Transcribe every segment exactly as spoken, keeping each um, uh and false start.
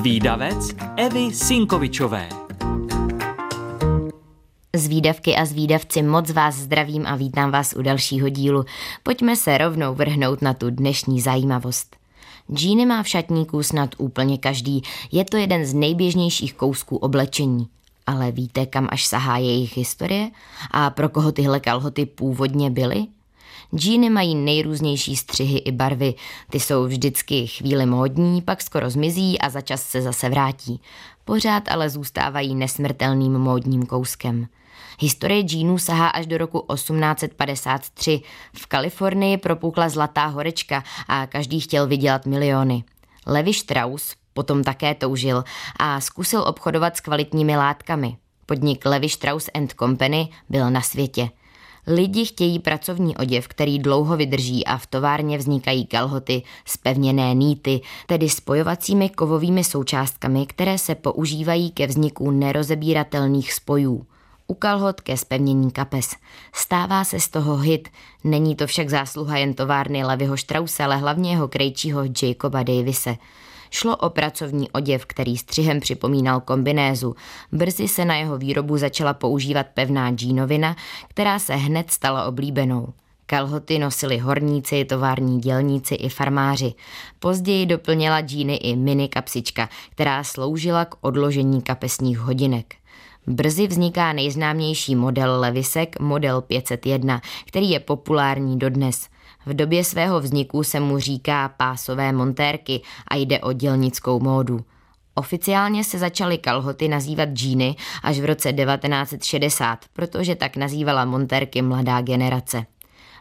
Zvídavec Evy Sinkovičové. Zvídavky a zvídavci, moc vás zdravím a vítám vás u dalšího dílu. Pojďme se rovnou vrhnout na tu dnešní zajímavost. Džíny má v šatníku snad úplně každý, je to jeden z nejběžnějších kousků oblečení. Ale víte, kam až sahá jejich historie? A pro koho tyhle kalhoty původně byly? Džíny mají nejrůznější střihy i barvy, ty jsou vždycky chvíli módní, pak skoro zmizí a začas se zase vrátí. Pořád ale zůstávají nesmrtelným módním kouskem. Historie džínů sahá až do roku osmnáct padesát tři. V Kalifornii propukla zlatá horečka a každý chtěl vydělat miliony. Levi Strauss potom také toužil a zkusil obchodovat s kvalitními látkami. Podnik Levi Strauss and Company byl na světě. Lidi chtějí pracovní oděv, který dlouho vydrží, a v továrně vznikají kalhoty, spevněné nýty, tedy spojovacími kovovými součástkami, které se používají ke vzniku nerozebíratelných spojů. U kalhot ke spevnění kapes. Stává se z toho hit. Není to však zásluha jen továrny Leviho Strausse, ale hlavně jeho krejčího Jacoba Davise. Šlo o pracovní oděv, který střihem připomínal kombinézu. Brzy se na jeho výrobu začala používat pevná džínovina, která se hned stala oblíbenou. Kalhoty nosili horníci, tovární dělníci i farmáři. Později doplnila džíny i mini kapsička, která sloužila k odložení kapesních hodinek. Brzy vzniká nejznámější model levisek, model pět set jedna, který je populární dodnes. V době svého vzniku se mu říká pásové montérky a jde o dělnickou módu. Oficiálně se začaly kalhoty nazývat džíny až v roce devatenáct šedesát, protože tak nazývala montérky mladá generace.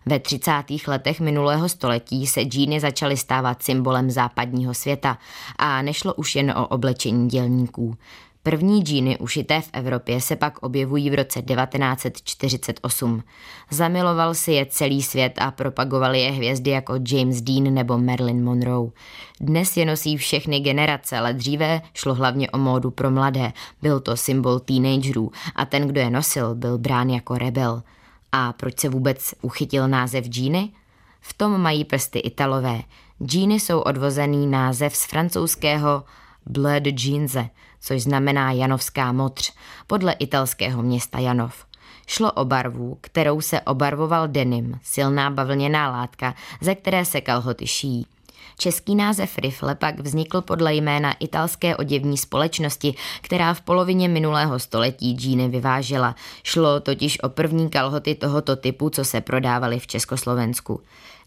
Ve třicátých letech minulého století se džíny začaly stávat symbolem západního světa a nešlo už jen o oblečení dělníků. První džíny ušité v Evropě se pak objevují v roce devatenáct čtyřicet osm. Zamiloval si je celý svět a propagovali je hvězdy jako James Dean nebo Marilyn Monroe. Dnes je nosí všechny generace, ale dříve šlo hlavně o módu pro mladé. Byl to symbol teenagerů a ten, kdo je nosil, byl brán jako rebel. A proč se vůbec uchytil název džíny? V tom mají prsty Italové. Džíny jsou odvozený název z francouzského Bleu de Jeanse, což znamená janovská motř, podle italského města Janov. Šlo o barvu, kterou se obarvoval denim, silná bavlněná látka, ze které se kalhoty šijí. Český název rifle pak vznikl podle jména italské oděvní společnosti, která v polovině minulého století džíny vyvážela. Šlo totiž o první kalhoty tohoto typu, co se prodávaly v Československu.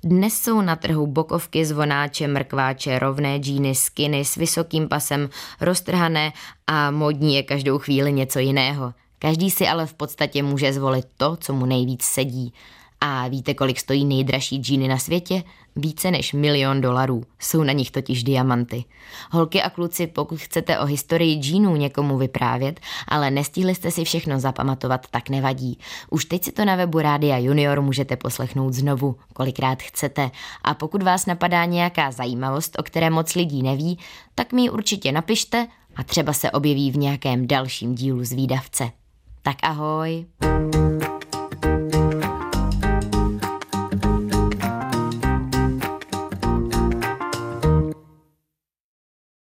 Dnes jsou na trhu bokovky, zvonáče, mrkváče, rovné džíny, skiny s vysokým pasem, roztrhané a módní je každou chvíli něco jiného. Každý si ale v podstatě může zvolit to, co mu nejvíc sedí. A víte, kolik stojí nejdražší džíny na světě? Více než milion dolarů. Jsou na nich totiž diamanty. Holky a kluci, pokud chcete o historii džínů někomu vyprávět, ale nestihli jste si všechno zapamatovat, tak nevadí. Už teď si to na webu Rádia Junior můžete poslechnout znovu, kolikrát chcete. A pokud vás napadá nějaká zajímavost, o které moc lidí neví, tak mi ji určitě napište a třeba se objeví v nějakém dalším dílu Zvídavce. Tak ahoj!